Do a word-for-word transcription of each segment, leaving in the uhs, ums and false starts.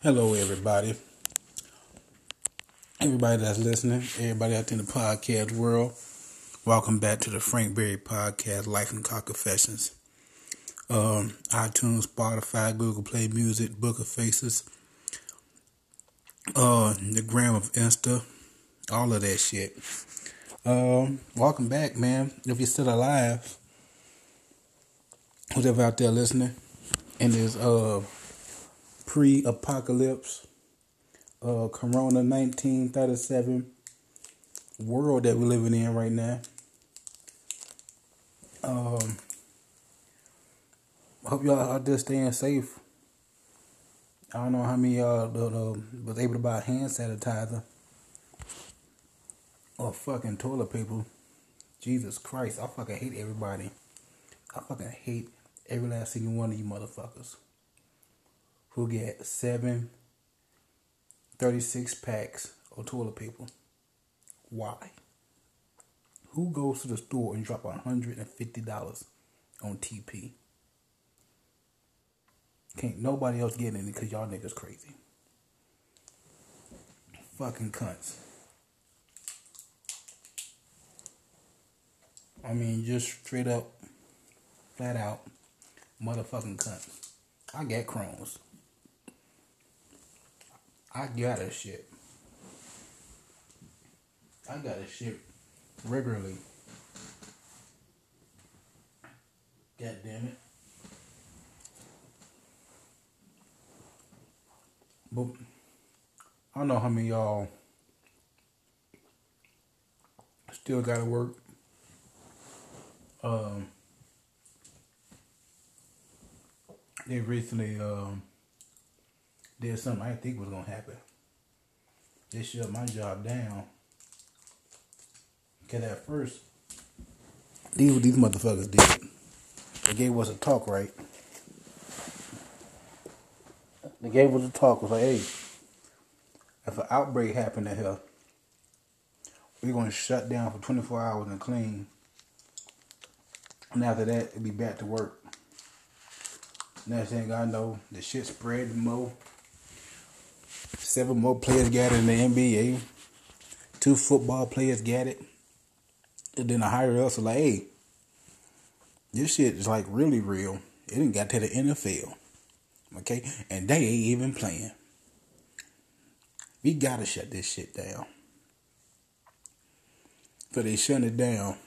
Hello, everybody. Everybody that's listening, everybody out in the podcast world, welcome back to the Frank Berry Podcast, Life and Car Confessions. Um, iTunes, Spotify, Google Play Music, Book of Faces, uh, the gram of Insta, all of that shit. Um, welcome back, man. If you're still alive, whoever out there listening, in this uh. pre-apocalypse, uh, Corona nineteen thirty-seven world that we're living in right now. Um, hope y'all out there staying safe. I don't know how many of y'all uh, was able to buy hand sanitizer or fucking toilet paper. Jesus Christ, I fucking hate everybody. I fucking hate every last single one of you motherfuckers who get seven thirty-six packs of toilet paper. Why? Who goes to the store and drop one hundred fifty dollars on T P? Can't nobody else get in it because y'all niggas crazy. Fucking cunts. I mean, just straight up, flat out, motherfucking cunts. I got Crohn's. I got a shit. I got a shit regularly. God damn it. But I don't know how many of y'all still gotta work. Um, they recently, um, did something I didn't think was gonna happen. They shut my job down. Cause at first, these what these motherfuckers did. They gave us a talk, right? They gave us a talk. Was like, hey, if an outbreak happened at here, we're gonna shut down for twenty-four hours and clean. And after that, it'll be back to work. Next thing I know, the shit spread more. Seven more players got it in the N B A. Two football players got it. And then the higher ups are like, hey, this shit is like really real. It didn't got to the N F L. Okay? And they ain't even playing. We gotta shut this shit down. So they shut it down.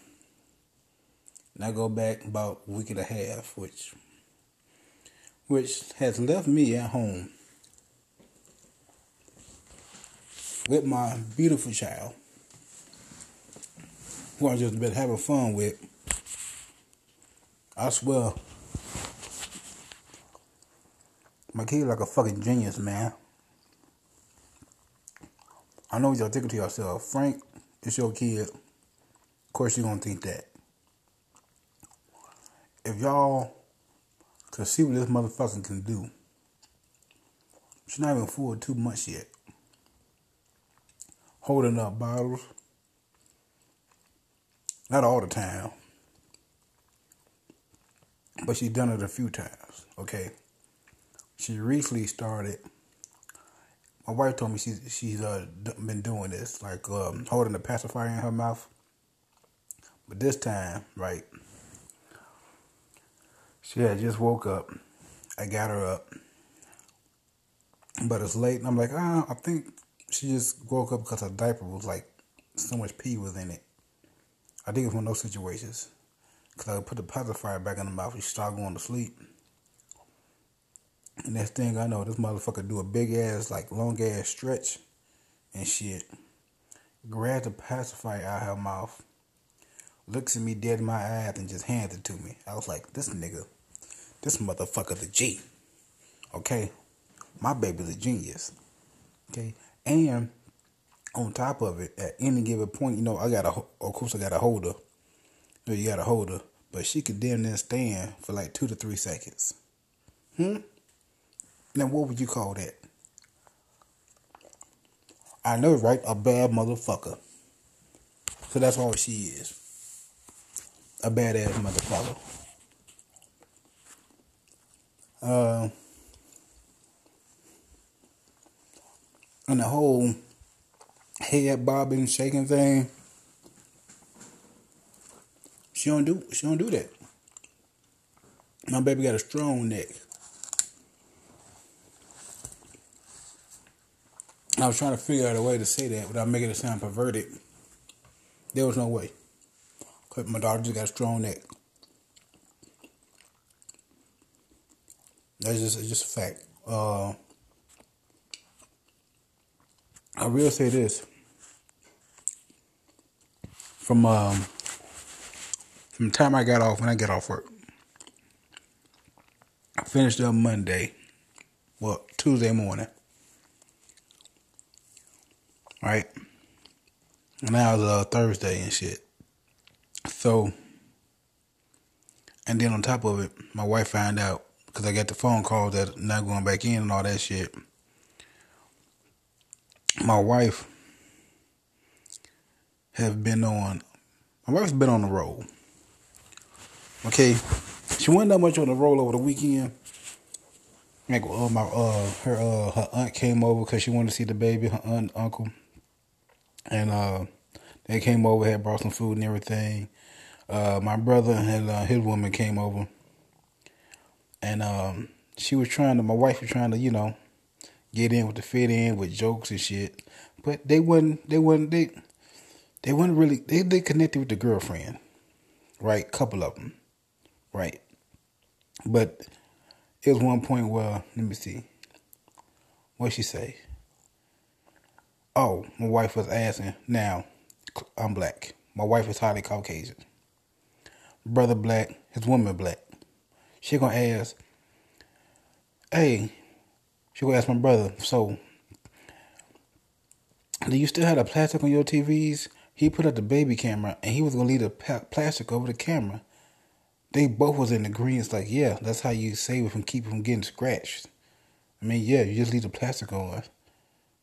And I go back about a week and a half, which which has left me at home with my beautiful child, who I just been having fun with. I swear, my kid like a fucking genius, man. I know y'all thinking to yourself, Frank, it's your kid. Of course you gonna think that. If y'all could see what this motherfucker can do, she's not even full two months yet. Holding up bottles. Not all the time. But she's done it a few times. Okay. She recently started. My wife told me she's, she's uh, been doing this. Like um, holding a pacifier in her mouth. But this time, right. She had just woke up. I got her up. But it's late. And I'm like, ah, I think she just woke up because her diaper was like, so much pee was in it. I think it was one of those situations. Because I put the pacifier back in the mouth and she started going to sleep. And next thing I know, this motherfucker do a big ass, like long ass stretch and shit. Grabbed the pacifier out of her mouth. Looks at me dead in my eyes and just hands it to me. I was like, this nigga, this motherfucker's a G. Okay? My baby's a genius. Okay? And on top of it, at any given point, you know, I got a, of course I got a holder. You know, you got a holder, but she could damn near stand for like two to three seconds. Hmm? Now, what would you call that? I know, right? A bad motherfucker. So that's all she is. A badass motherfucker. Uh, and the whole head bobbing, shaking thing. She don't do she don't do that. My baby got a strong neck. I was trying to figure out a way to say that without making it sound perverted. There was no way. Cause my daughter just got a strong neck. That's just, it's just a fact. Uh, I will say this. From um, from the time I got off, when I got off work, I finished up Monday, well, Tuesday morning, right? And now it's uh, Thursday and shit. So, and then on top of it, my wife found out, because I got the phone call that not going back in and all that shit. My wife have been on, my wife's been on the road. Okay, she wasn't that much on the roll over the weekend. Like, oh my, uh, her, uh, her aunt came over because she wanted to see the baby, her aunt, uncle, and uh, they came over, had brought some food and everything. Uh, my brother and uh, his woman came over. And um, she was trying to, my wife was trying to, you know, get in with the fit in with jokes and shit. But they wouldn't, they wouldn't, they, they wouldn't really, they, they connected with the girlfriend, right? Couple of them, right? But it was one point where, let me see, what'd she say? Oh, my wife was asking, now, I'm black. My wife is highly Caucasian. Brother black, his woman black. She gonna ask, hey, she gonna ask my brother, so, do you still have the plastic on your T Vs? He put up the baby camera, and he was gonna leave the plastic over the camera. They both was in the green. It's like, yeah, that's how you save it from keep it from getting scratched. I mean, yeah, you just leave the plastic on,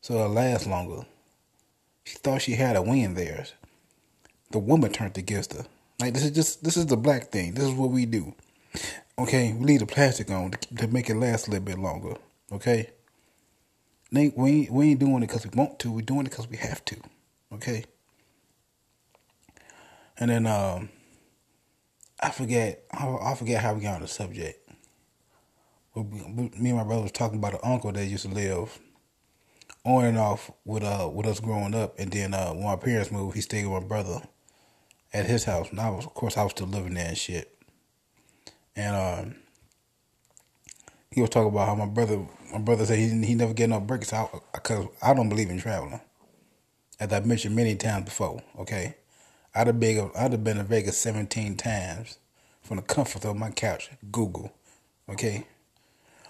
so it'll last longer. She thought she had a win there. The woman turned against her. Like, this is just, this is the black thing. This is what we do. Okay, we leave the plastic on to make it last a little bit longer. Okay, we ain't, we ain't doing it because we want to. We're doing it because we have to. Okay, and then um, I forget. I, I forget how we got on the subject. We, we, me and my brother was talking about an uncle that used to live on and off with uh with us growing up, and then uh, when my parents moved, he stayed with my brother at his house, and I was, of course, I was still living there and shit. And um, he was talking about how my brother, my brother said he didn't, he never get no breaks out because I don't believe in traveling, as I've mentioned many times before. Okay, I'd have been I'd have been to Vegas seventeen times from the comfort of my couch. Google, okay.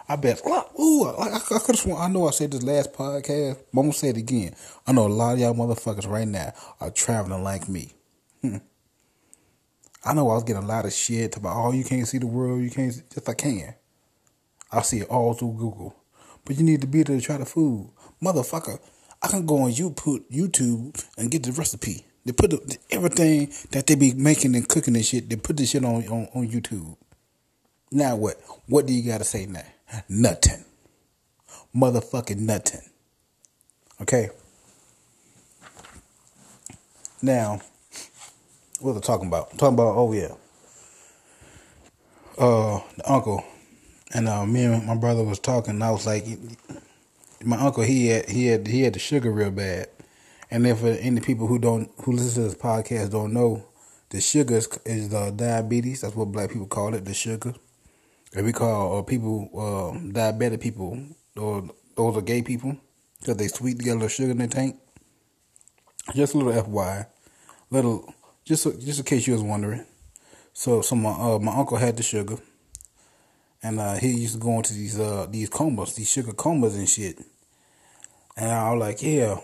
I bet. Ooh, I, I could have sworn. I know I said this last podcast. But I'm gonna say it again. I know a lot of y'all motherfuckers right now are traveling like me. Hmm. I know I was getting a lot of shit about, oh, you can't see the world, you can't see. Yes, I can. I see it all through Google. But you need to be there to try the food. Motherfucker, I can go on YouTube and get the recipe. They put the, everything that they be making and cooking and shit, they put this shit on, on, on YouTube. Now what? What do you got to say now? Nothing. Motherfucking nothing. Okay? Now, what was I talking about? I'm talking about, oh yeah, uh, the uncle, and uh, me and my brother was talking, and I was like, my uncle, he had he had he had the sugar real bad, and then for any people who don't who listen to this podcast don't know, the sugar is, is uh, diabetes. That's what black people call it, the sugar. And we call uh, people uh, diabetic people, or those are gay people, because they sweet together a little sugar in their tank. Just a little F Y I, little. Just so, just in case you was wondering. So, so my, uh, my uncle had the sugar. And uh, he used to go into these uh, these comas, these sugar comas and shit. And I was like, yeah.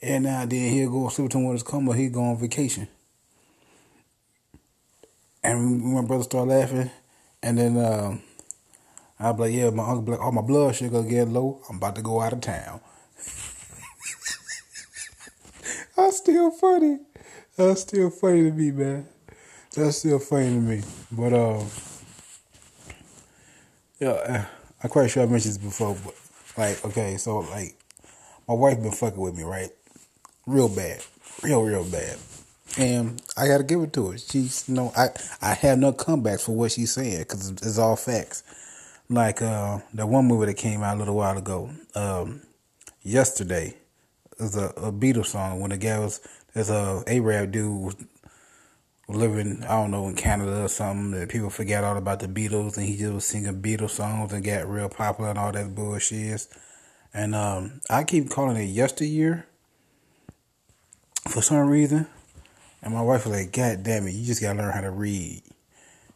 And now then he'll go sleep to one of his comas, he'd go on vacation. And my brother started laughing. And then um, I was like, yeah, my uncle, like, oh, my blood sugar get low. I'm about to go out of town. That's still funny. That's still funny to me, man. That's still funny to me. But, um, yeah, I'm quite sure I mentioned this before, but, like, okay, so, like, my wife been fucking with me, right? Real bad. Real, real bad. And I got to give it to her. She's, you know, I, I have no comebacks for what she's saying because it's all facts. Like uh, that one movie that came out a little while ago, um, yesterday, it was a, a Beatles song when the guy was, there's a Arab dude living, I don't know, in Canada or something, that people forgot all about the Beatles and he just was singing Beatles songs and got real popular and all that bullshit. And um, I keep calling it yesteryear for some reason. And my wife was like, God damn it, you just gotta learn how to read.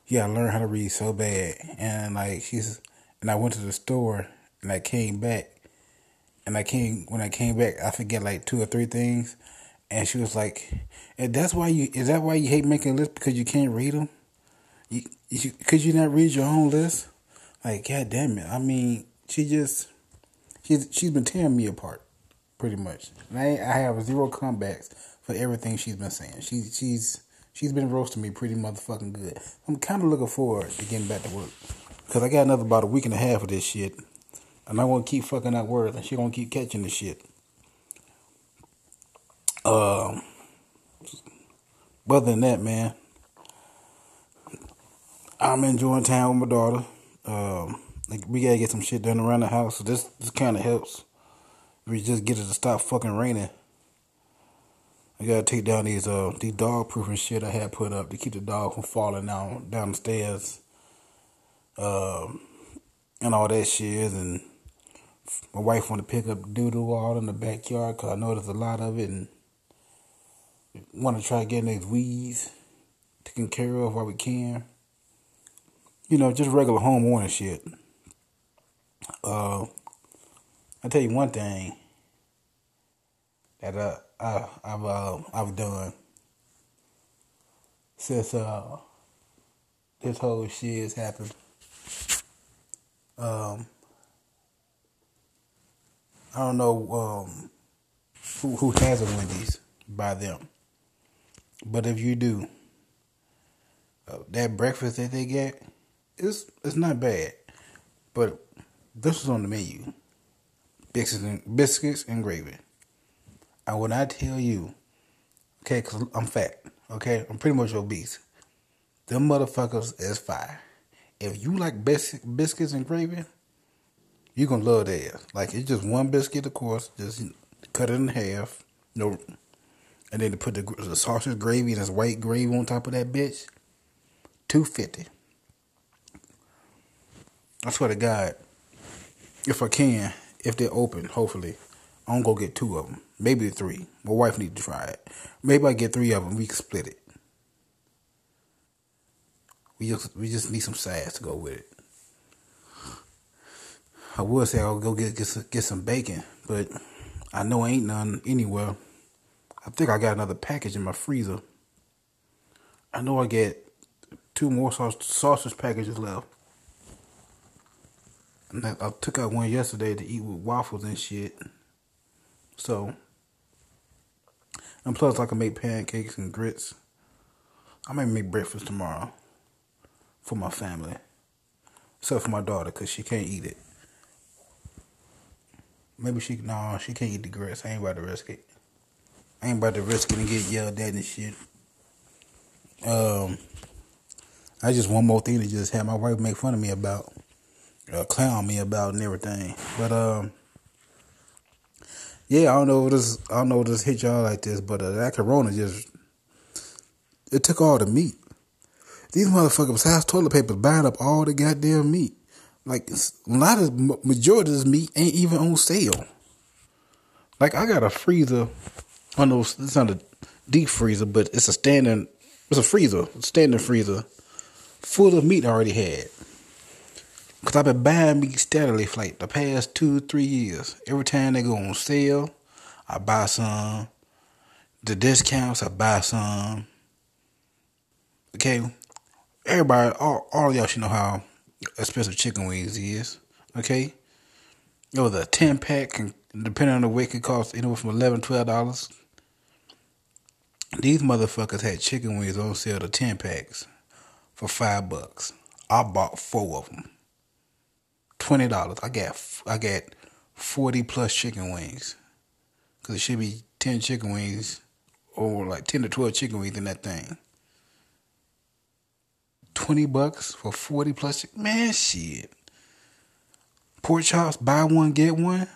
You gotta learn how to read so bad. And like she's and I went to the store and I came back. And I came when I came back I forget like two or three things. And she was like, and that's why you is that why you hate making lists because you can't read them? You, you could you not read your own list? Like, God damn it. I mean, she just she's she's been tearing me apart, pretty much. And I I have zero comebacks. For everything she's been saying. She, she's she's been roasting me pretty motherfucking good. I'm kind of looking forward to getting back to work. Because I got another about a week and a half of this shit. And I'm going to keep fucking up words. And she's going to keep catching this shit. Um, but other than that, man. I'm enjoying time with my daughter. Um, like we got to get some shit done around the house. So this, this kind of helps. We just get it to stop fucking raining. I gotta take down these uh these dog proofing shit I had put up to keep the dog from falling down down the stairs, um, and all that shit. And my wife want to pick up doodle all in the backyard because I know there's a lot of it, and want to try getting these weeds taken care of while we can. You know, just regular homeowner shit. Uh, I tell you one thing that uh. Uh, I've uh, I've done since uh this whole shit has happened. Um, I don't know um who who has a Wendy's by them, but if you do, uh, that breakfast that they get, it's it's not bad. But this is on the menu: biscuits and, biscuits and gravy. I will not tell you, okay, because I'm fat, okay? I'm pretty much obese. Them motherfuckers is fire. If you like bis- biscuits and gravy, you're going to love theirs. Like, it's just one biscuit, of course. Just cut it in half. You know, and then to put the, the sausage gravy and this white gravy on top of that bitch. two fifty. I swear to God, if I can, if they're open, hopefully, I'm going to go get two of them. Maybe three. My wife needs to try it. Maybe I get three of them. We can split it. We just we just need some sides to go with it. I would say I'll go get get some, get some bacon, but I know ain't none anywhere. I think I got another package in my freezer. I know I got two more sausage, sausage packages left. And I, I took out one yesterday to eat with waffles and shit. So. And plus, I can make pancakes and grits. I may make breakfast tomorrow for my family. Except for my daughter, because she can't eat it. Maybe she... No, she can't eat the grits. I ain't about to risk it. I ain't about to risk it and get yelled at and shit. Um, I just... One more thing to just have my wife make fun of me about. Uh, clown me about and everything. But, um... yeah, I don't know if this I don't know if this hit y'all like this, but uh, that corona just it took all the meat. These motherfuckers house toilet papers buying up all the goddamn meat. Like a lot of majority of this meat ain't even on sale. Like I got a freezer, I know it's not a deep freezer, but it's a standing, it's a freezer, standing freezer, full of meat I already had. Because I've been buying meat steadily for like the past two, three years. Every time they go on sale, I buy some. The discounts, I buy some. Okay? Everybody, all, all of y'all should know how expensive chicken wings is. Okay? It was a ten pack, and depending on the weight, it cost anywhere from eleven dollars, twelve dollars. These motherfuckers had chicken wings on sale to ten packs for five bucks. I bought four of them. twenty dollars. I got I got forty plus chicken wings. Because it should be ten chicken wings or like ten to twelve chicken wings in that thing. twenty bucks for forty plus. Man, shit. Pork chops, buy one, get one.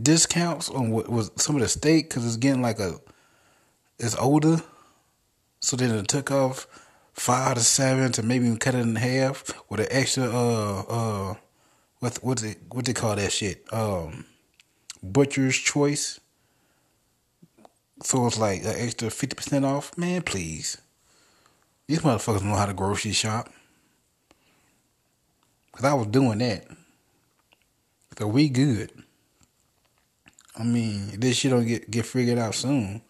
Discounts on what was some of the steak because it's getting like a, it's older. So then it took off five to seven to maybe even cut it in half with an extra, uh, uh, what, what's it, what they call that shit? Um, butcher's choice. So it's like an extra fifty percent off. Man, please. These motherfuckers don't know how to grocery shop. Because I was doing that. So we good. I mean, this shit don't get, get figured out soon.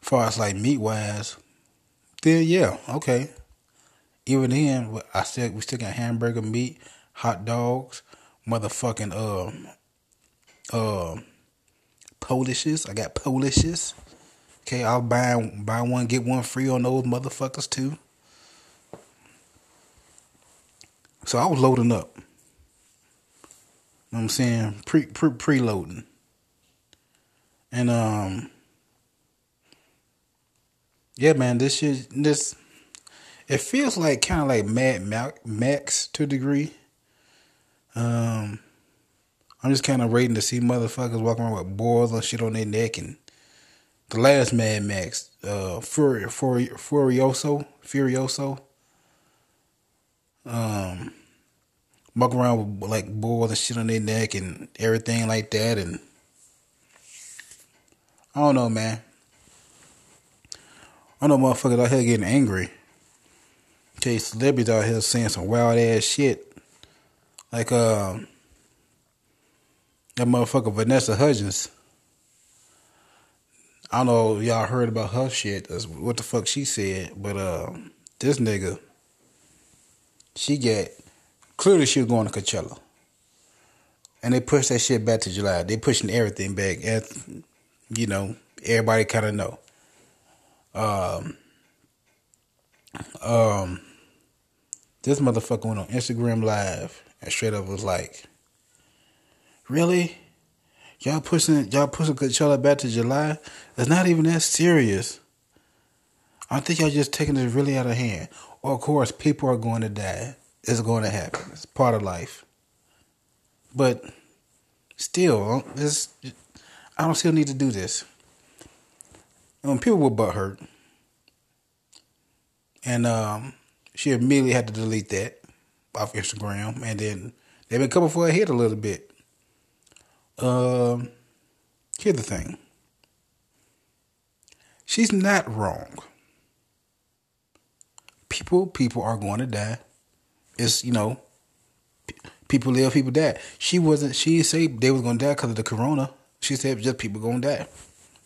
As far as like meat-wise, then yeah, okay. Even then, I said we still got hamburger meat, hot dogs, motherfucking um, uh, uh, Polishes. I got Polishes. Okay, I'll buy buy one, get one free on those motherfuckers too. So I was loading up. You know what I'm saying? Pre pre preloading. And um yeah, man, this shit this it feels like kinda like Mad Max to a degree. Um I'm just kinda waiting to see motherfuckers walking around with boils and shit on their neck. And the last Mad Max, uh Fur Fur Furioso Furioso. Um walk around with like boils and shit on their neck and everything like that, and I don't know, man. I know motherfuckers out here getting angry. Okay, celebrities out here saying some wild ass shit. Like, uh, that motherfucker Vanessa Hudgens. I don't know if y'all heard about her shit, what the fuck she said, but uh, this nigga, she got, clearly she was going to Coachella. And they pushed that shit back to July. They pushing everything back. At, you know, everybody kind of know. Um, um, this motherfucker went on Instagram Live and straight up was like, "Really, y'all pushing y'all pushing Coachella back to July? It's not even that serious. I think y'all just taking this really out of hand. Or of course, people are going to die. It's going to happen. It's part of life. But still, it's." I don't still need to do this. Um, people were butthurt. And um, she immediately had to delete that off Instagram. And then they've been coming for her head a little bit. Um, here's the thing. She's not wrong. People, people are going to die. It's, you know, people live, people die. She wasn't, she didn't say they was going to die because of the corona. She said just people gonna die.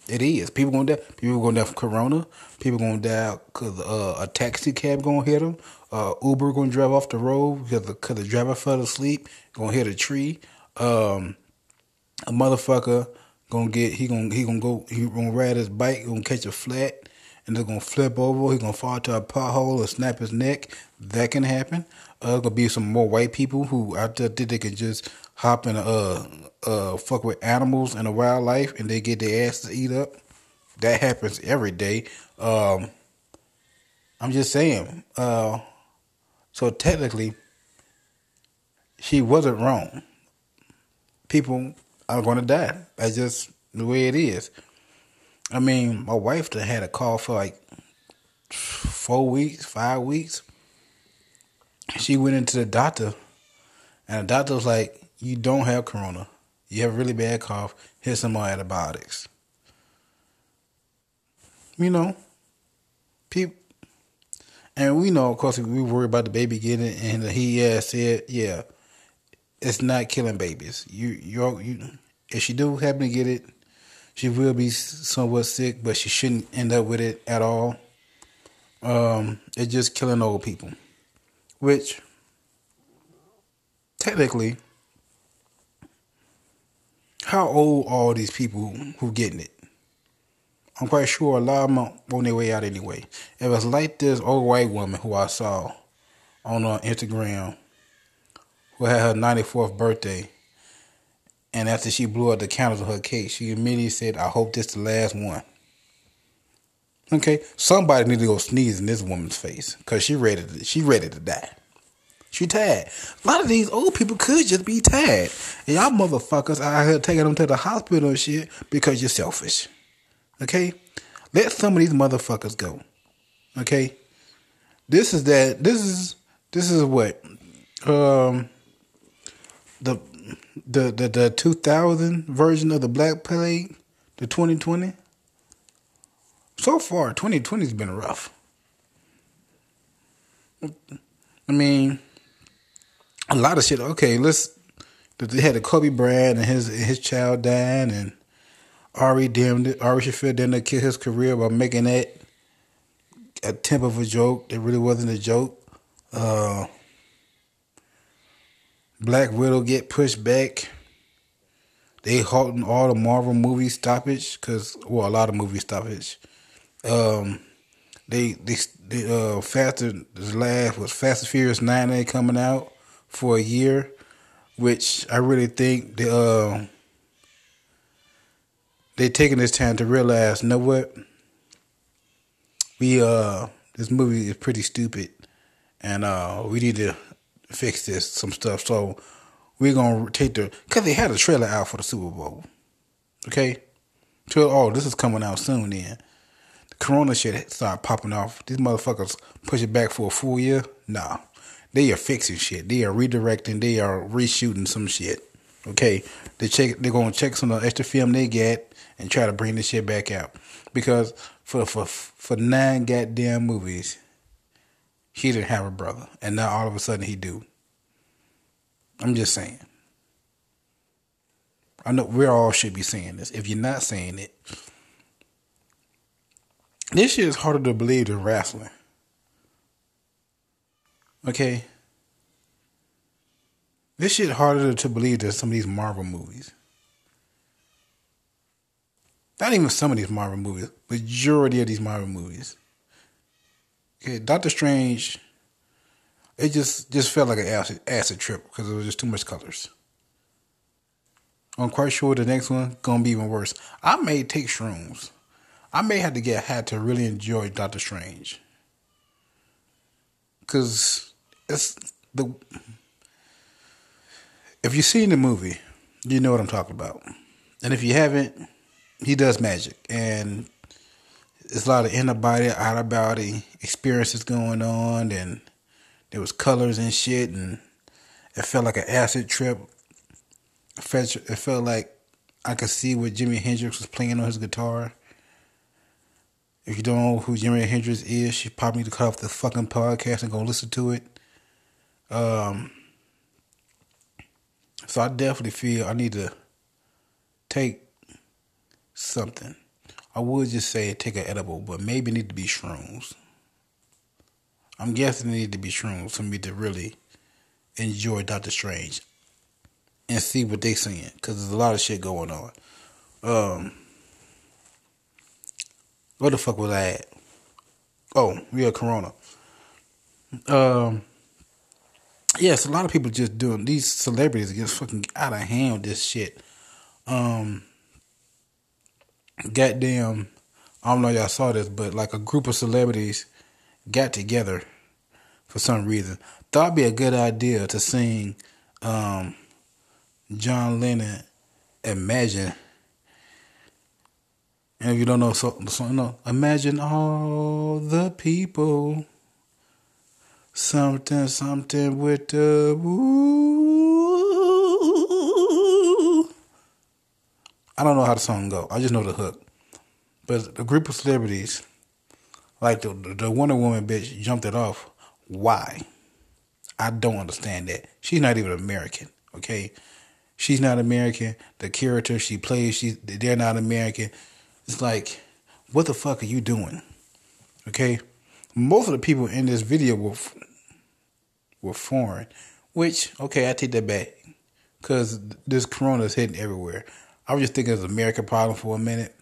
It is. People gonna die. People gonna die from corona. People gonna die because uh, a taxi cab gonna hit them. Uh, Uber gonna drive off the road because the, cause the driver fell asleep. Gonna hit a tree. Um, a motherfucker gonna get, he gonna, he gonna go, he gonna ride his bike, gonna catch a flat, and they're gonna flip over. He gonna fall to a pothole or snap his neck. That can happen. Uh, gonna be some more white people who I just think they can just hop and uh uh fuck with animals and the wildlife and they get their ass to eat up. That happens every day. Um, I'm just saying. Uh, so technically, she wasn't wrong. People are gonna die. That's just the way it is. I mean, my wife done had a cough for like four weeks, five weeks. She went into the doctor, and the doctor was like, "You don't have corona. You have a really bad cough. Here's some more antibiotics." You know, people, and we know, of course, we worry about the baby getting it, and he uh, said, "Yeah, it's not killing babies. You, you're, you, if she do happen to get it, she will be somewhat sick, but she shouldn't end up with it at all. Um, it's just killing old people," which, technically, how old are all these people who getting it? I'm quite sure a lot of them are on their way out anyway. It was like this old white woman who I saw on uh, Instagram who had her ninety-fourth birthday. and after she blew out the candles on her cake, she immediately said, "I hope this the last one." Okay, somebody need to go sneeze in this woman's face, because she ready to, she ready to die. She tired. A lot of these old people could just be tired. And y'all motherfuckers out here taking them to the hospital and shit because you're selfish. Okay? Let some of these motherfuckers go. Okay? This is that this is this is what um the the the, the two thousand version of the Black Plague, the twenty twenty. So far, twenty twenty's been rough. I mean, a lot of shit. Okay, let's. They had the Kobe Brand and his his child dying, and Ari damned Ari Shaffir didn't kill his career by making that a temp of a joke that really wasn't a joke. Uh, Black Widow get pushed back. They halting all the Marvel movie stoppage because well, a lot of movie stoppage. Um, they they the uh, faster this last was Fast and Furious Nine they coming out for a year, which I really think the uh, they taking this time to realize, you know what, we uh this movie is pretty stupid, and uh we need to fix this some stuff. So we're gonna take the because they had a trailer out for the Super Bowl, okay? So oh, this is coming out soon then. Corona shit start popping off. These motherfuckers push it back for a full year. Nah. They are fixing shit. They are redirecting. They are reshooting some shit. Okay. They check they're gonna check some of the extra film they get and try to bring this shit back out. Because for for for nine goddamn movies, he didn't have a brother. And now all of a sudden he do. I'm just saying. I know we all should be saying this. If you're not saying it, this shit is harder to believe than wrestling. Okay? This shit harder to believe than some of these Marvel movies. Not even some of these Marvel movies. Majority of these Marvel movies. Okay, Doctor Strange, it just, just felt like an acid, acid trip because it was just too much colors. I'm quite sure the next one gonna be even worse. I may take shrooms. I may have to get high to really enjoy Doctor Strange. Cause it's the if you've seen the movie, you know what I'm talking about. And if you haven't, he does magic. And there's a lot of inner body, outer body experiences going on, and there was colors and shit, and it felt like an acid trip. It felt, it felt like I could see what Jimi Hendrix was playing on his guitar. If you don't know who Jimi Hendrix is, she probably need to cut off the fucking podcast and go listen to it. Um, so I definitely feel I need to take something. I would just say take an edible, but maybe it need to be shrooms. I'm guessing it need to be shrooms for me to really enjoy Doctor Strange and see what they saying, because there's a lot of shit going on. Um... What the fuck was I at? Oh, yeah, Corona. Um, yes, a lot of people just doing these celebrities just fucking out of hand with this shit. Um, goddamn, I don't know if y'all saw this, but like a group of celebrities got together for some reason. Thought it'd be a good idea to sing um, John Lennon, Imagine. And if you don't know, so, so no. Imagine all the people. Something, something with the woo. I don't know how the song go. I just know the hook. But the group of celebrities, like the the Wonder Woman bitch, jumped it off. Why? I don't understand that. She's not even American. Okay, she's not American. The character she plays, she they're not American. It's like, what the fuck are you doing? Okay? Most of the people in this video were, were foreign. Which, okay, I take that back. Because this corona is hitting everywhere. I was just thinking it was an American problem for a minute.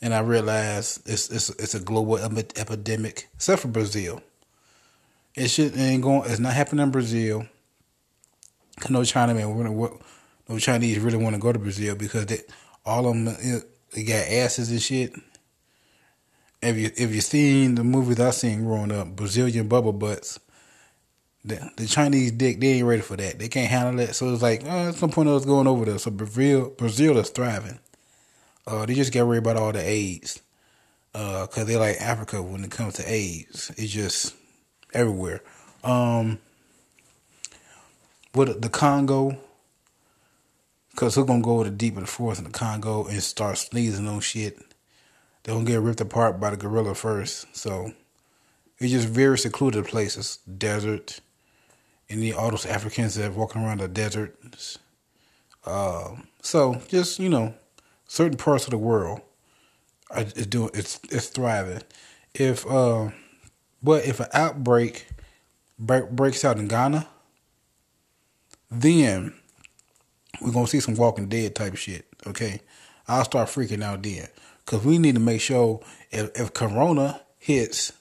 And I realized it's it's, it's a global ep- epidemic. Except for Brazil. It shit ain't going, it's not happening in Brazil. No Chinaman, gonna, no Chinese really want to go to Brazil because they, all of them, they got asses and shit. If you if you seen the movies I seen growing up, Brazilian bubble butts, the, the Chinese dick, they ain't ready for that. They can't handle that. So it's like, oh, at some point I was going over there. So Brazil, Brazil is thriving. Uh, they just got worried about all the AIDS, uh, cause they like Africa when it comes to AIDS. It's just everywhere. Um, with the Congo, cause who's gonna go to the deep of the forest in the Congo and start sneezing on shit? They don't get ripped apart by the gorilla first. So it's just very secluded places, desert, and the, all those Africans that are walking around the deserts. Uh, so just you know. Certain parts of the world are is doing it's it's thriving. If uh, but if an outbreak break, breaks out in Ghana, then we're gonna see some Walking Dead type shit. Okay, I'll start freaking out then, cause we need to make sure if, if Corona hits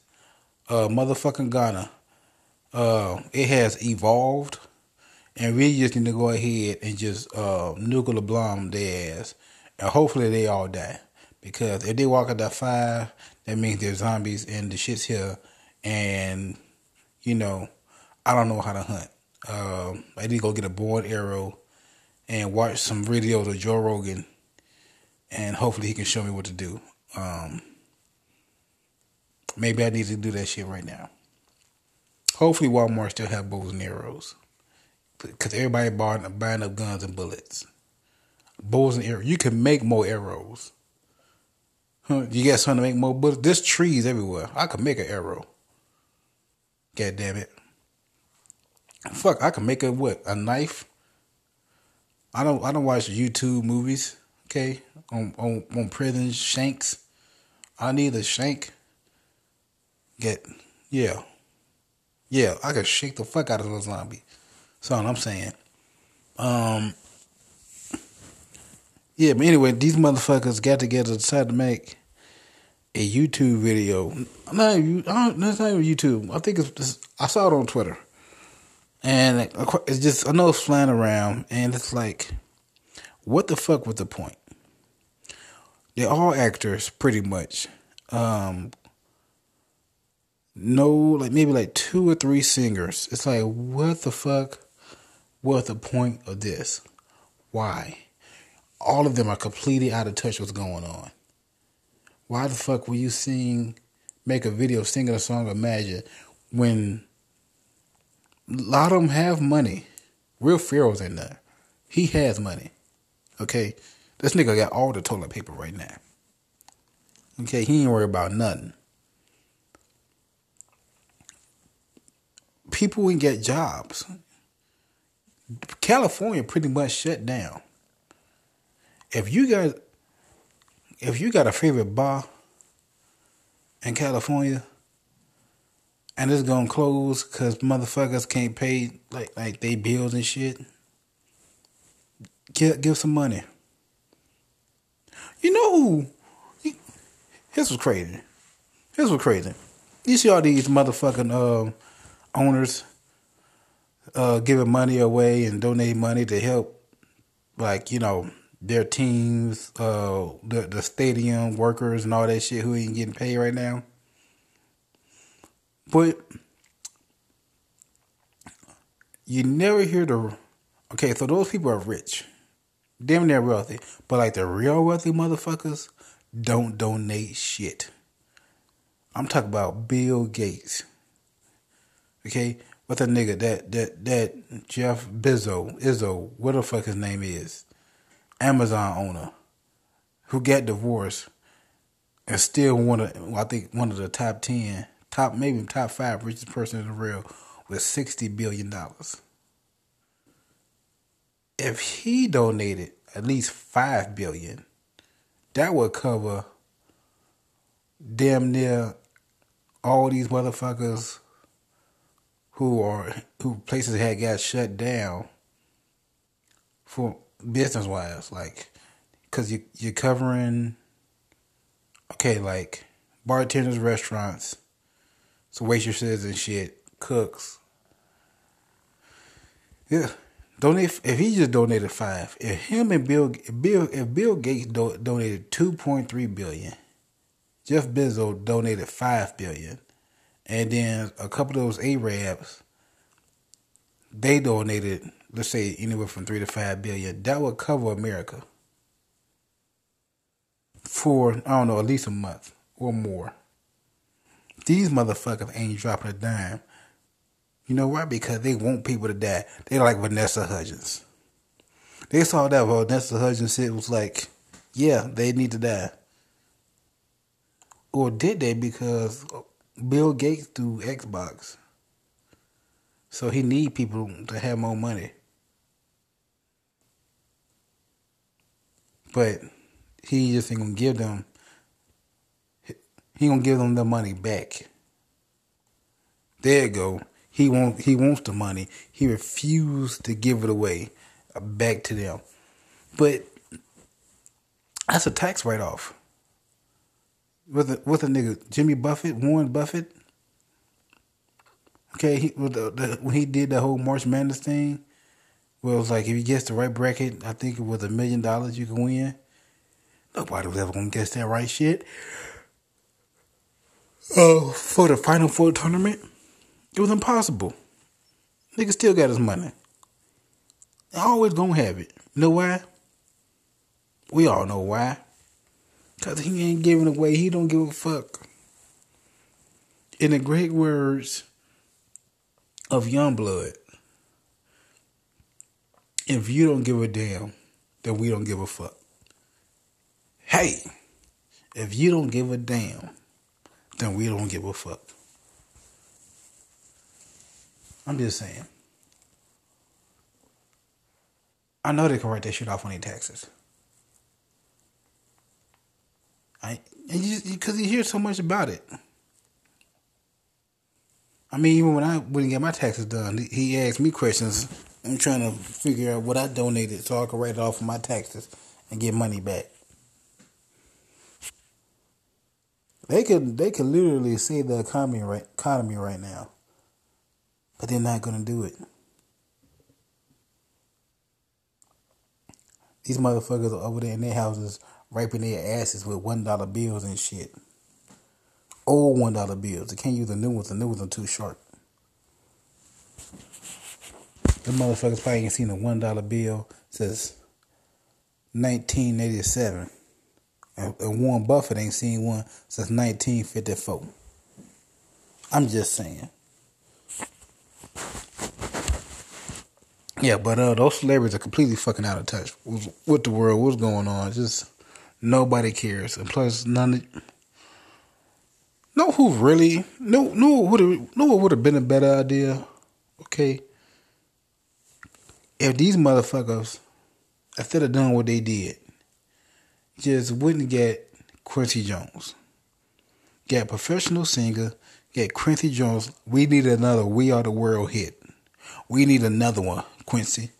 uh motherfucking Ghana, uh, it has evolved, and we just need to go ahead and just uh nuclear bomb their ass. And hopefully they all die. Because if they walk out that fire, that means they're zombies and the shit's here. And, you know, I don't know how to hunt. Um, I need to go get a bow and arrow and watch some videos of Joe Rogan. And hopefully he can show me what to do. Um, maybe I need to do that shit right now. Hopefully Walmart still have bows and arrows. Because everybody buying, buying up guns and bullets. Bows and arrows. You can make more arrows. Huh? You got something to make more bullets? There's trees everywhere. I could make an arrow. God damn it. Fuck, I can make a what? A knife? I don't I don't watch YouTube movies, okay? On on, on prison shanks. I need a shank. Get yeah. Yeah, I could shake the fuck out of a zombie. That's all I'm saying. Um Yeah, but anyway, these motherfuckers got together and decided to make a YouTube video. No, that's not even YouTube. I think it's just, I saw it on Twitter. And it's just, I know it's flying around. And it's like, what the fuck was the point? They're all actors, pretty much. Um, no, like maybe like two or three singers. It's like, what the fuck was the point of this? Why? All of them are completely out of touch with what's going on. Why the fuck will you sing, make a video singing a song Imagine when a lot of them have money? Real Pharaoh's in there. He has money. Okay? This nigga got all the toilet paper right now. Okay? He ain't worried about nothing. People ain't get jobs. California pretty much shut down. If you got, if you got a favorite bar in California, and it's gonna close because motherfuckers can't pay like like they bills and shit, give give some money. You know who? This was crazy. This was crazy. You see all these motherfucking uh, owners uh, giving money away and donating money to help, like you know. Their teams, uh, the the stadium workers and all that shit who ain't getting paid right now. But you never hear the... Okay, so those people are rich. Damn, they're wealthy. But like the real wealthy motherfuckers don't donate shit. I'm talking about Bill Gates. Okay? What's a nigga? That, that, that Jeff Bezos, Izzo, what the fuck his name is. Amazon owner who got divorced and still one of, I think one of the top ten, top maybe top five richest person in the world with sixty billion dollars. If he donated at least five billion dollars, that would cover damn near all these motherfuckers who are, who places had got shut down for business wise, like, cause you you're covering, okay, like bartenders, restaurants, so waitresses and shit, cooks. Yeah, Donate if he just donated five. If him and Bill, Bill, if Bill Gates do, donated two point three billion, Jeff Bezos donated five billion, and then a couple of those Arabs, they donated, let's say, anywhere from three to five billion. That would cover America for, I don't know, at least a month or more. These motherfuckers ain't dropping a dime. You know why? Because they want people to die. They like Vanessa Hudgens. They saw that Vanessa Hudgens said, it was like, yeah, they need to die. Or did they? Because Bill Gates threw Xbox. So he need people to have more money. But he just ain't gonna give them, he gonna give them the money back. There you go. He wants, he wants the money. He refused to give it away back to them. But that's a tax write-off. With a, with a nigga, Jimmy Buffett, Warren Buffett. Okay, he, with the, the, when he did the whole March Madness thing, where it was like, if you guess the right bracket, I think it was a million dollars you can win. Nobody was ever going to guess that right shit. Uh, for the Final Four tournament. It was impossible. Nigga still got his money. I always gonna have it. You know why? We all know why. Because he ain't giving away. He don't give a fuck. In the great words of Youngblood, if you don't give a damn, then we don't give a fuck. Hey, if you don't give a damn, then we don't give a fuck. I'm just saying. I know they can write that shit off on their taxes. I because you hear so much about it. I mean, even when I wouldn't get my taxes done, he asked me questions. I'm trying to figure out what I donated so I can write it off on my taxes and get money back. They could they could literally save the economy right economy right now. But they're not going to do it. These motherfuckers are over there in their houses raping their asses with one dollar bills and shit. Old one dollar bills. They can't use the new ones. The new ones are too sharp. The motherfuckers probably ain't seen a one dollar bill since nineteen eighty-seven. And Warren Buffett ain't seen one since nineteen fifty-four. I'm just saying. Yeah, but uh, those celebrities are completely fucking out of touch with, with the world. What's going on? Just nobody cares, and plus none. Of, know who really? No, no, would no, it would have been a better idea. Okay, if these motherfuckers, instead of doing what they did, just wouldn't get Quincy Jones, get professional singer, get Quincy Jones. We need another "We Are the World" hit. We need another one, Quincy.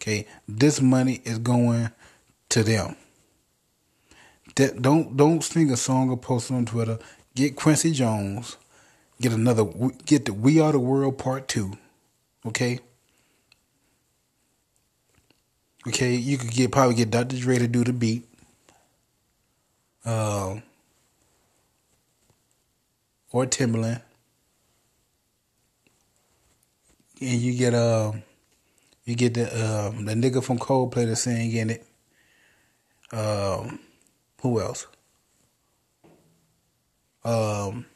Okay, this money is going to them. That, don't don't sing a song or post it on Twitter. Get Quincy Jones. Get another. Get the "We Are the World" Part Two. Okay. Okay, you could get probably get Doctor Dre to do the beat. Um. Uh, or Timbaland. And you get uh, you get the uh, the nigga from Coldplay to sing in it. Um, who else? Um,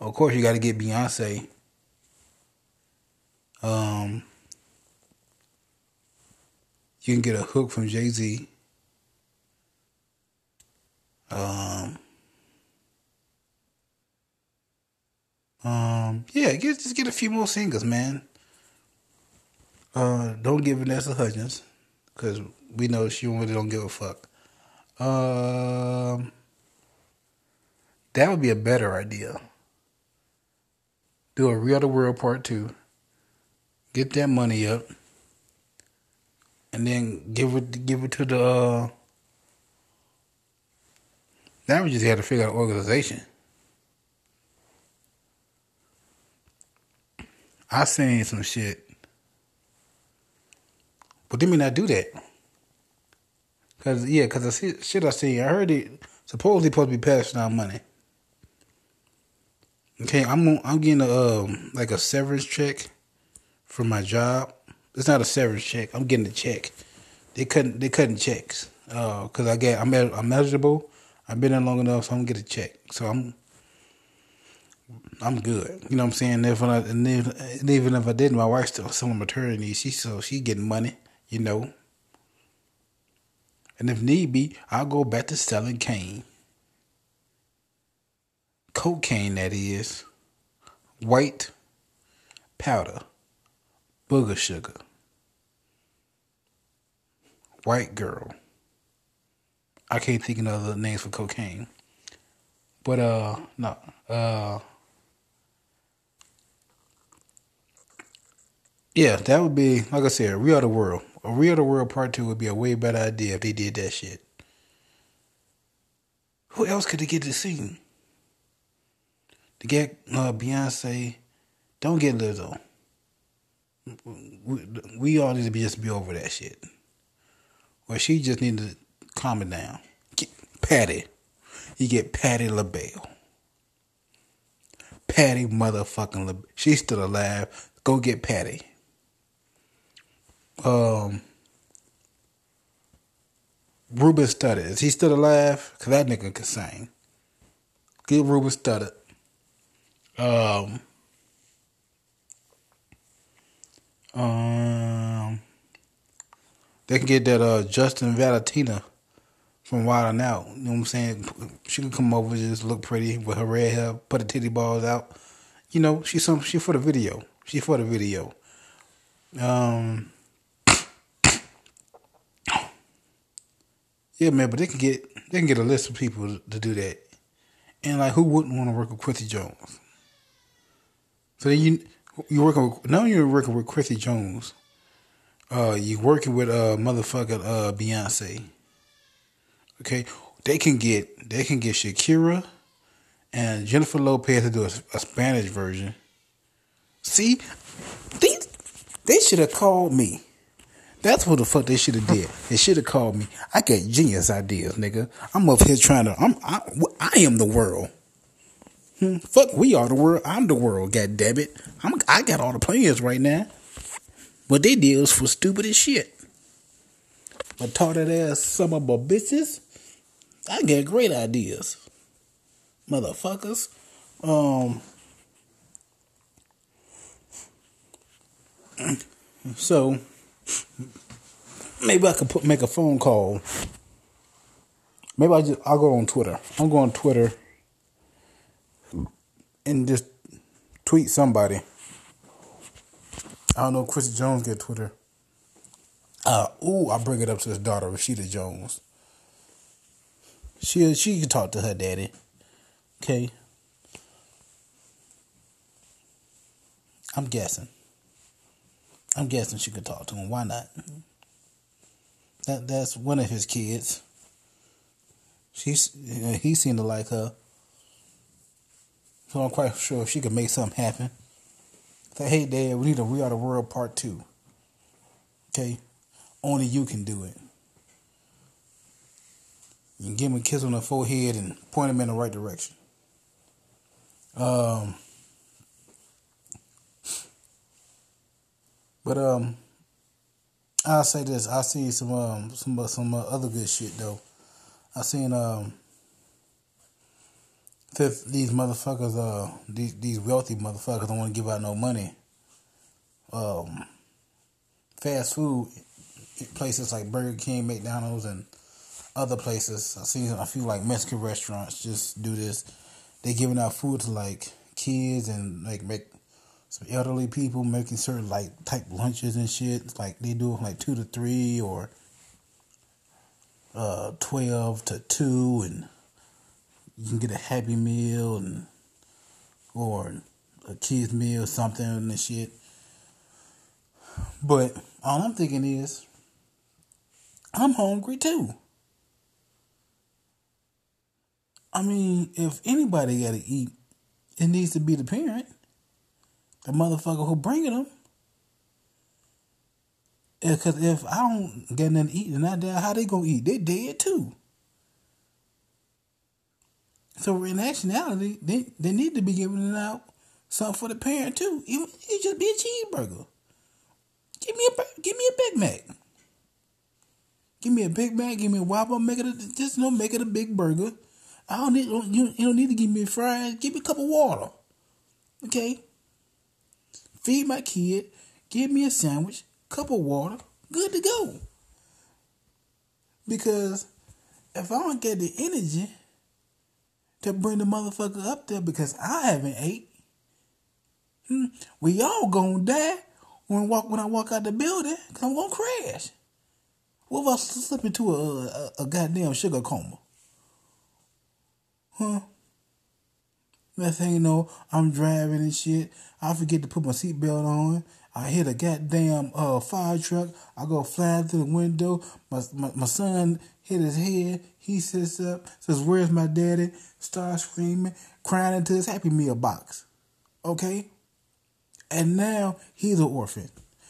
of course you got to get Beyonce. Um, you can get a hook from Jay-Z. Um. Um, yeah, get, just get a few more singles, man. Uh, don't get Vanessa Hudgens, because we know she really don't give a fuck. Um, that would be a better idea. Do a Real the World Part Two. Get that money up, and then give it give it to the. Uh, now we just had to figure out organization. I seen some shit But they may not do that. Cause yeah, cause I see shit I see. I heard it supposedly supposed to be passing out money. Okay, I'm I'm getting a um, like a severance check from my job. It's not a severance check. I'm getting a check. They couldn't they cutting checks. Uh, cause I get I'm I'm measurable. I've been there long enough, so I'm gonna get a check. So I'm I'm good. You know what I'm saying? If I, and, if, and even if I didn't, my wife's still selling maternity. She so she getting money. You know. And if need be, I'll go back to selling cane. Cocaine, that is. White powder. Booger sugar. White girl. I can't think of other names for cocaine. But, uh, no. Uh, yeah, that would be, like I said, We Are the World. A Real the World Part two would be a way better idea if they did that shit. Who else could they get to sing? To get uh, Beyonce. Don't get Lizzo. We, we all need to be just be over that shit. Or she just need to calm it down. Get Patti. You get Patti LaBelle. Patti motherfucking LaBelle. She's still alive. Go get Patti. Um, Ruben Studdard. Is he still alive? Because that nigga can sing. Get Ruben Studdard. Um, um, they can get that uh, Justin Valentina from Wild 'N Out. You know what I'm saying? She can come over and just look pretty with her red hair, put her titty balls out. You know, she's some. She for the video. She for the video. Um. Yeah, man, but they can get they can get a list of people to, to do that, and like who wouldn't want to work with Quincy Jones? So then you you working with, now you're working with Quincy Jones, uh, you're working with uh motherfucking uh Beyonce. Okay, they can get they can get Shakira and Jennifer Lopez to do a, a Spanish version. See, they they should have called me. That's what the fuck they should have did. They should have called me. I got genius ideas, nigga. I'm up here trying to. I'm. I, I am the world. Hmm, fuck, we are the world. I'm the world. God damn it. I'm. I got all the plans right now. What they did was for stupid as shit. But taught-out ass some of my bitches. I got great ideas, motherfuckers. Um. So. Maybe I could put, make a phone call. Maybe I just I'll go on Twitter. I'm going on Twitter and just tweet somebody. I don't know if Chris Jones get Twitter. Uh, ooh, I'll bring it up to his daughter, Rashida Jones. She she can talk to her daddy. Okay. I'm guessing. I'm guessing she could talk to him. Why not? That that's one of his kids. She's he seemed to like her, so I'm quite sure she could make something happen. Say, hey, Dad, we need a We Are the World Part Two. Okay, only you can do it. You can give him a kiss on the forehead and point him in the right direction. Um. But um, I'll say this: I seen some um some some uh, other good shit though. I seen um th- these motherfuckers uh these these wealthy motherfuckers don't want to give out no money. Um, fast food places like Burger King, McDonald's, and other places. I seen a few like Mexican restaurants just do this. They giving out food to like kids and like make. Some elderly people making certain like type lunches and shit. Like they do it from like two to three or uh twelve to two, and you can get a happy meal and or a kids meal or something and shit. But all I'm thinking is I'm hungry too. I mean, if anybody gotta eat, it needs to be the parent. The motherfucker who bringing them. Because if I don't get nothing to eat and not there, how they going to eat? They dead too. So in actuality, they, they need to be giving out something for the parent too. It, it just be a cheeseburger. Give me a, give me a Big Mac. Give me a Big Mac. Give me a Whopper. Make it a, just don't make it a big burger. I don't need you. You don't need to give me fries. Give me a cup of water. Okay. Feed my kid. Give me a sandwich. Cup of water. Good to go. Because if I don't get the energy to bring the motherfucker up there because I haven't ate, we all gonna die when walk when I walk out the building. Cause I'm gonna crash. What if I slip into a, a, a goddamn sugar coma? Huh? Next thing you know, I'm driving and shit. I forget to put my seatbelt on. I hit a goddamn uh, fire truck. I go flying through the window. My, my my son hit his head. He sits up, says, "Where's my daddy?" Starts screaming, crying into his Happy Meal box. Okay? And now he's an orphan.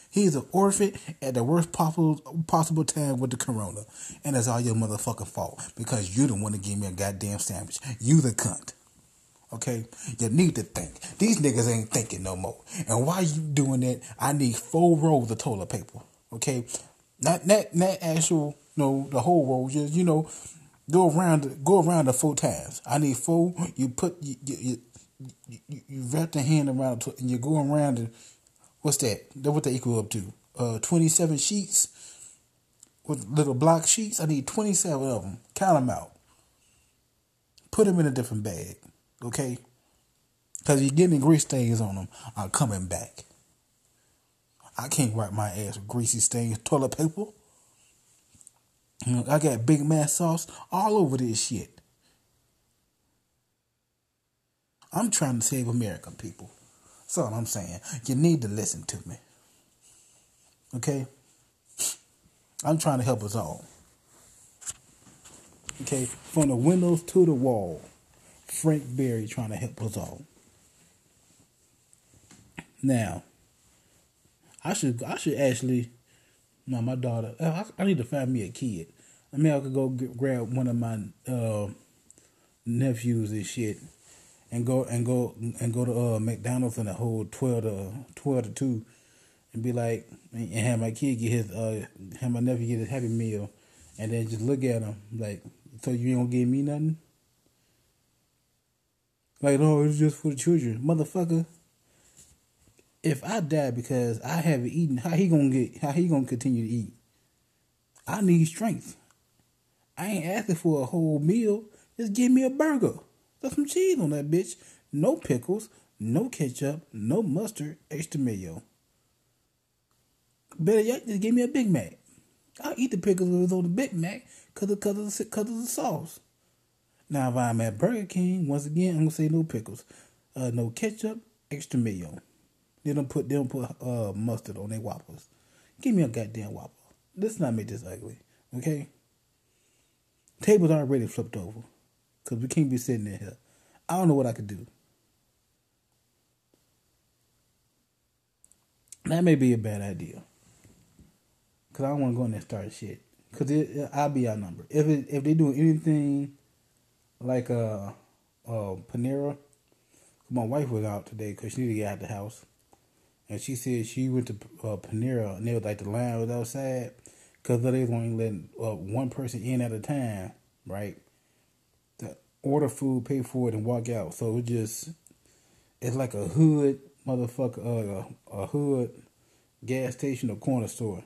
He's an orphan at the worst possible possible time with the corona. And it's all your motherfucking fault. Because you don't want to give me a goddamn sandwich. You the cunt. Okay? You need to think. These niggas ain't thinking no more. And while you doing that, I need four rolls of toilet paper. Okay? Not not, not actual, no, the whole roll. Just, you know, go around go around the four times. I need four. You put, you, you, you, you, you wrap the hand around and you go around and, what's that? That's what they equal up to. Uh, twenty-seven sheets with little block sheets. I need twenty-seven of them. Count them out. Put them in a different bag. Okay? Because you're getting grease stains on them. I'm coming back. I can't wipe my ass with greasy stains, toilet paper. I got Big Mac sauce all over this shit. I'm trying to save American people. That's all I'm saying. You need to listen to me. Okay? I'm trying to help us all. Okay? From the windows to the wall. Frank Berry trying to help us all. Now, I should I should actually... No, my daughter... I, I need to find me a kid. I mean, I could go get, grab one of my uh, nephews and shit. And go and go and go to uh, McDonald's and a whole twelve to twelve to two, and be like, and have my kid get his, uh, have my nephew get his Happy Meal, and then just look at him like, so you ain't gonna give me nothing? Like, no, it's just for the children, motherfucker. If I die because I haven't eaten, how he gonna get? How he gonna continue to eat? I need strength. I ain't asking for a whole meal. Just give me a burger. Put some cheese on that bitch. No pickles, no ketchup, no mustard, extra mayo. Better yet, just give me a Big Mac. I'll eat the pickles with the Big Mac because of, cause of, cause of the sauce. Now, if I'm at Burger King, once again, I'm going to say no pickles. Uh, no ketchup, extra mayo. They don't put, they don't put uh, mustard on their Whoppers. Give me a goddamn Whopper. Let's not make this ugly, okay? Tables already flipped over. Because we can't be sitting in here. I don't know what I could do. That may be a bad idea. Because I don't want to go in there and start shit. Because I'll be outnumbered. If it, if they do anything like uh, uh, Panera. My wife was out today because she needed to get out the house. And she said she went to uh, Panera and they was like the line was outside. Because they was only letting uh, one person in at a time. Right? Order food, pay for it, and walk out. So it just, it's like a hood motherfucker, uh, a hood gas station or corner store.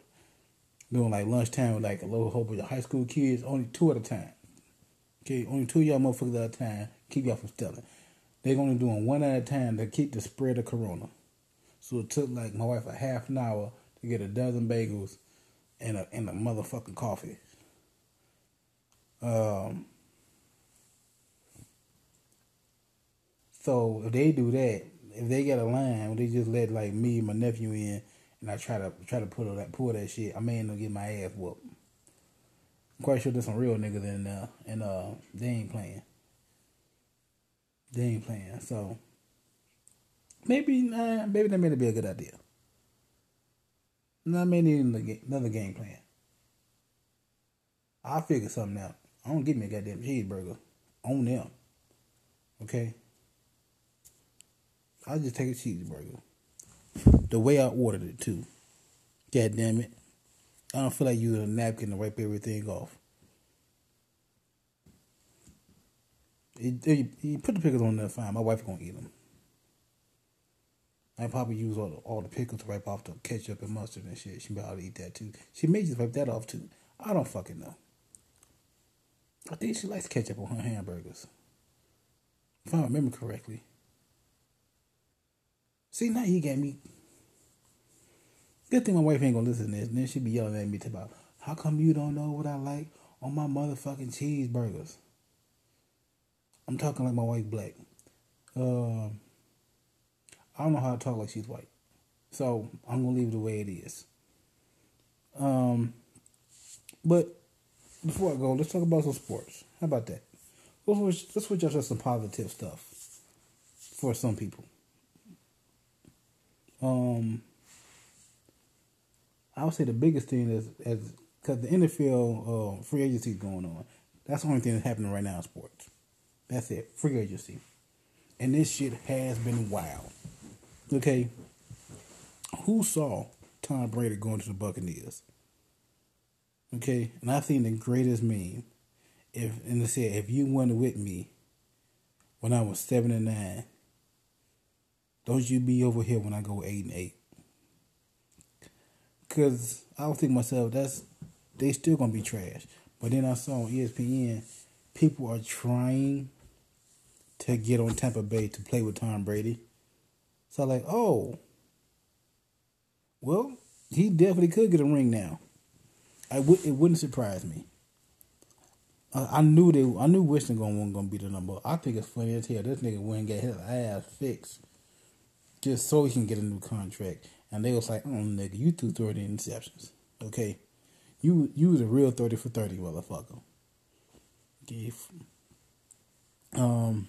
Doing like lunchtime with like a little whole bunch of high school kids, only two at a time. Okay, only two of y'all motherfuckers at a time, keep y'all from stealing. They're only doing one at a time to keep the spread of corona. So it took like my wife a half an hour to get a dozen bagels and a, and a motherfucking coffee. Um... So if they do that, if they got a line, they just let like me and my nephew in, and I try to try to pull that pull that shit, I may end up getting my ass whooped. I'm quite sure there's some real niggas in there, and uh, they ain't playing. They ain't playing. So maybe, nah, maybe that may be a good idea. No, I may need another game plan. I'll figure something out. I don't give me a goddamn cheeseburger on them. Okay? I'll just take a cheeseburger. The way I ordered it, too. God damn it. I don't feel like using a napkin to wipe everything off. It, it, you put the pickles on there, fine. My wife's going to eat them. I probably use all the, all the pickles to wipe off the ketchup and mustard and shit. She may ought to eat that, too. She may just wipe that off, too. I don't fucking know. I think she likes ketchup on her hamburgers. If I remember correctly. See, now you got me. Good thing my wife ain't gonna listen to this. And then she be yelling at me about, how come you don't know what I like on my motherfucking cheeseburgers? I'm talking like my wife black. Uh, I don't know how to talk like she's white. So, I'm gonna leave it the way it is. Um, But, before I go, let's talk about some sports. How about that? Let's switch up to some positive stuff. For some people. Um, I would say the biggest thing is, is because the N F L uh, free agency is going on. That's the only thing that's happening right now in sports. That's it. Free agency. And this shit has been wild. Okay. Who saw Tom Brady going to the Buccaneers? Okay. And I've seen the greatest meme. If, and it said, if you went with me when I was seven and nine, don't you be over here when I go eight and eight. Because I was thinking to myself, that's, they still going to be trash. But then I saw on E S P N, people are trying to get on Tampa Bay to play with Tom Brady. So I'm like, oh, well, he definitely could get a ring now. I w- it wouldn't surprise me. I knew they. I knew Winston wasn't going to be the number. I think it's funny as hell. This nigga went and got his ass fixed just so he can get a new contract. And they was like, oh, nigga, you threw thirty interceptions. Okay? You you was a real thirty for thirty, motherfucker. Um,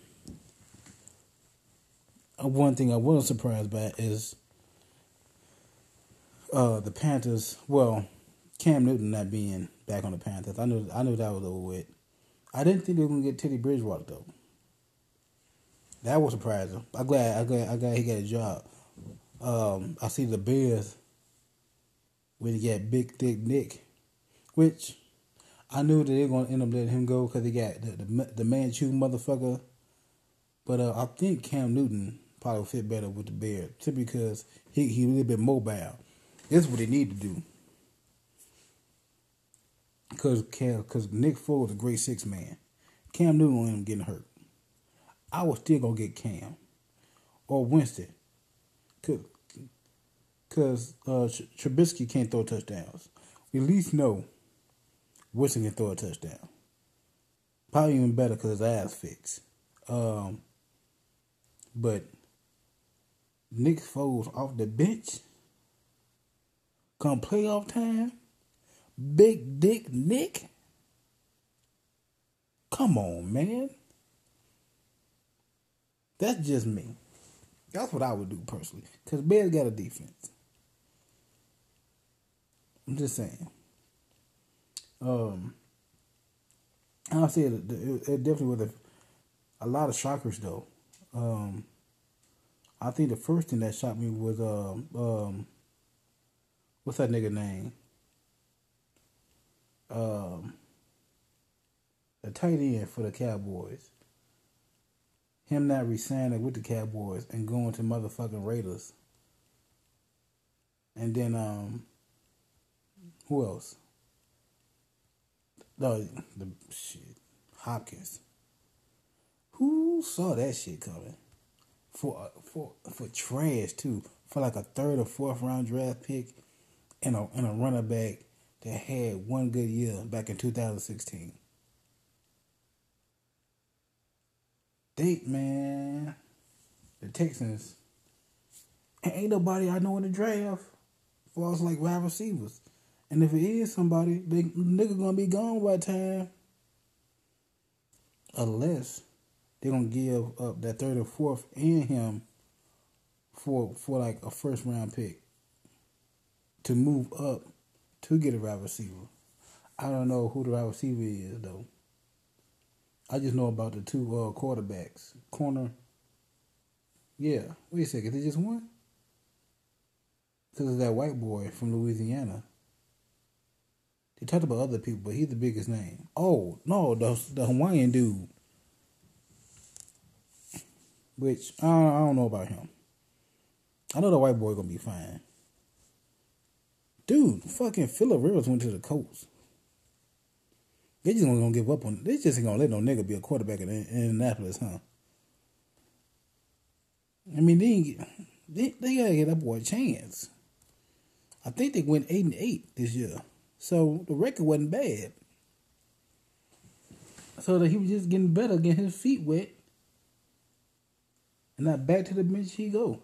one thing I wasn't surprised by is uh, the Panthers, well, Cam Newton not being back on the Panthers. I knew, I knew that was over with. I didn't think they were going to get Teddy Bridgewater, though. That was surprising. I'm glad, I'm glad, I'm glad he got a job. Um, I see the Bears when he got Big Dick Nick, which I knew that they were going to end up letting him go because he got the, the, the Manchu motherfucker. But uh, I think Cam Newton probably would fit better with the Bears simply because he, he a little bit mobile. This is what he need to do. Because because Nick Foles is a great six man. Cam Newton won't end up getting hurt. I was still going to get Cam or Winston. Because uh, Trubisky can't throw touchdowns. We at least know Winston can throw a touchdown. Probably even better because his ass fixed. Um, but Nick Foles off the bench come playoff time. Big Dick Nick? Come on, man. That's just me. That's what I would do personally. Because Bears got a defense. I'm just saying. Um, I'll say it, it, it definitely was a, a lot of shockers, though. Um, I think the first thing that shocked me was, um, um, what's that nigga name? Um, the tight end for the Cowboys. Him not re-signing with the Cowboys and going to motherfucking Raiders. And then, um, who else? No, the shit. Hopkins. Who saw that shit coming? For for for trash too. For like a third or fourth round draft pick, and a and a running back that had one good year back in two thousand sixteen. Date, man. The Texans. And ain't nobody I know in the draft for us like wide receivers. And if it is somebody, the nigga gonna be gone by time. Unless they're gonna give up that third or fourth and him for for like a first round pick to move up to get a wide receiver. I don't know who the wide receiver is, though. I just know about the two uh, quarterbacks. Corner. Yeah. Wait a second. They just won? Because of that white boy from Louisiana. They talked about other people, but he's the biggest name. Oh, no. The, the Hawaiian dude. Which, I don't, I don't know about him. I know the white boy gonna be fine. Dude, fucking Phillip Rivers went to the Colts. They just gonna give up on. They just ain't gonna let no nigga be a quarterback in, in Indianapolis, huh? I mean, they, get, they they gotta get that boy a chance. I think they went eight and eight this year, so the record wasn't bad. So that he was just getting better, getting his feet wet, and now back to the bench he go.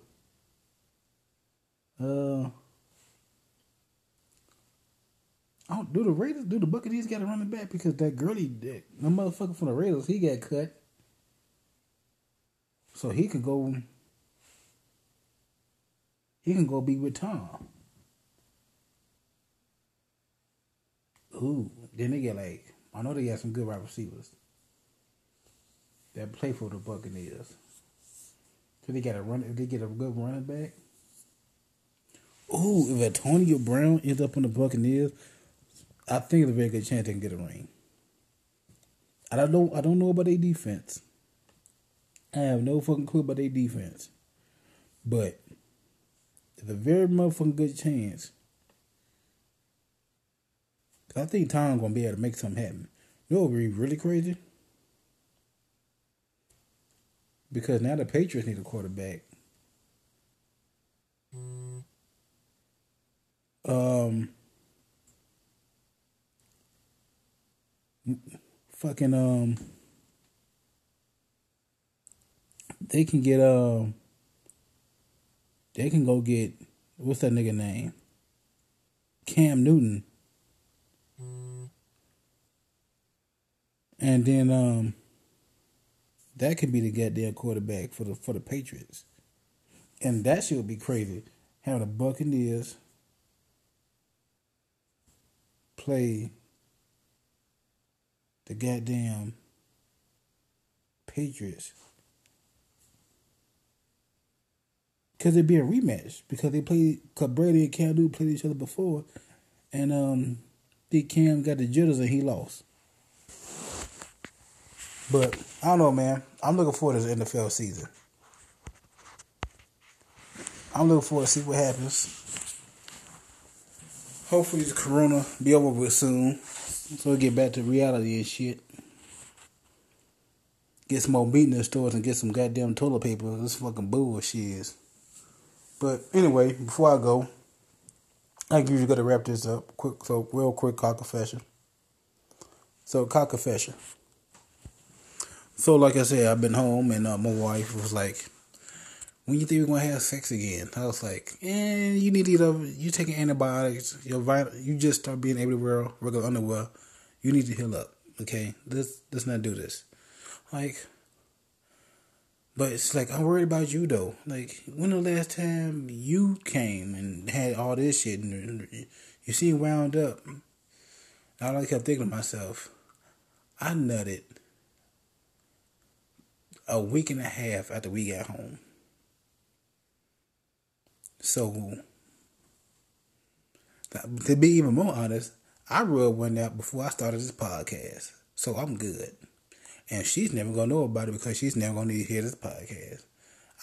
Uh, oh, do the Raiders, do the Buccaneers got a running back? Because that girly, that the motherfucker from the Raiders, he got cut, so he can go. He can go be with Tom. Ooh, then they get like I know they got some good wide receivers that play for the Buccaneers. So they got a run. If they get a good running back. Ooh, if Antonio Brown ends up on the Buccaneers, I think it's a very good chance they can get a ring. I don't know, I don't know about their defense. I have no fucking clue about their defense. But it's a very motherfucking good chance. I think Tom's gonna be able to make something happen. You know what would be really crazy? Because now the Patriots need a quarterback. Um, fucking, um, they can get, um, uh, they can go get, what's that nigga name? Cam Newton. And then, um, that could be the goddamn quarterback for the, for the Patriots. And that shit would be crazy. Having the Buccaneers play the goddamn Patriots, because it'd be a rematch, because they played, because Brady and Cam Newton played each other before, and um, the Cam got the jitters and he lost. But I don't know, man. I'm looking forward to the N F L season. I'm looking forward to see what happens. Hopefully the corona be over with soon, so we get back to reality and shit. Get some more meat in the stores and get some goddamn toilet paper. This fucking bullshit is. But anyway, before I go, I usually gotta wrap this up quick. So real quick, cock confession. So cock confession. So like I said, I've been home and uh, my wife was like, "When you think we're gonna have sex again?" I was like, "Eh, you need to either you taking antibiotics, your vital, you just start being able to wear regular underwear. You need to heal up, okay? Let's let's not do this." Like, but it's like I'm worried about you though. Like, when the last time you came and had all this shit and you seem wound up? And I kept thinking to myself, I nutted a week and a half after we got home. So, to be even more honest, I rubbed one out before I started this podcast. So I'm good. And she's never going to know about it because she's never going to need to hear this podcast.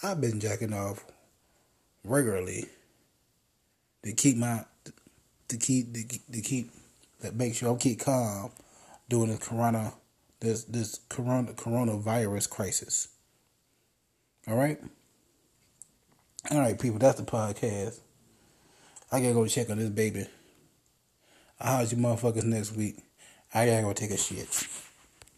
I've been jacking off regularly to keep my, to keep, to keep, to keep, to make sure I keep calm during this corona, this, this corona, coronavirus crisis. All right? All right, people, that's the podcast. I gotta go check on this baby. I'll holler at you motherfuckers next week. I gotta go take a shit.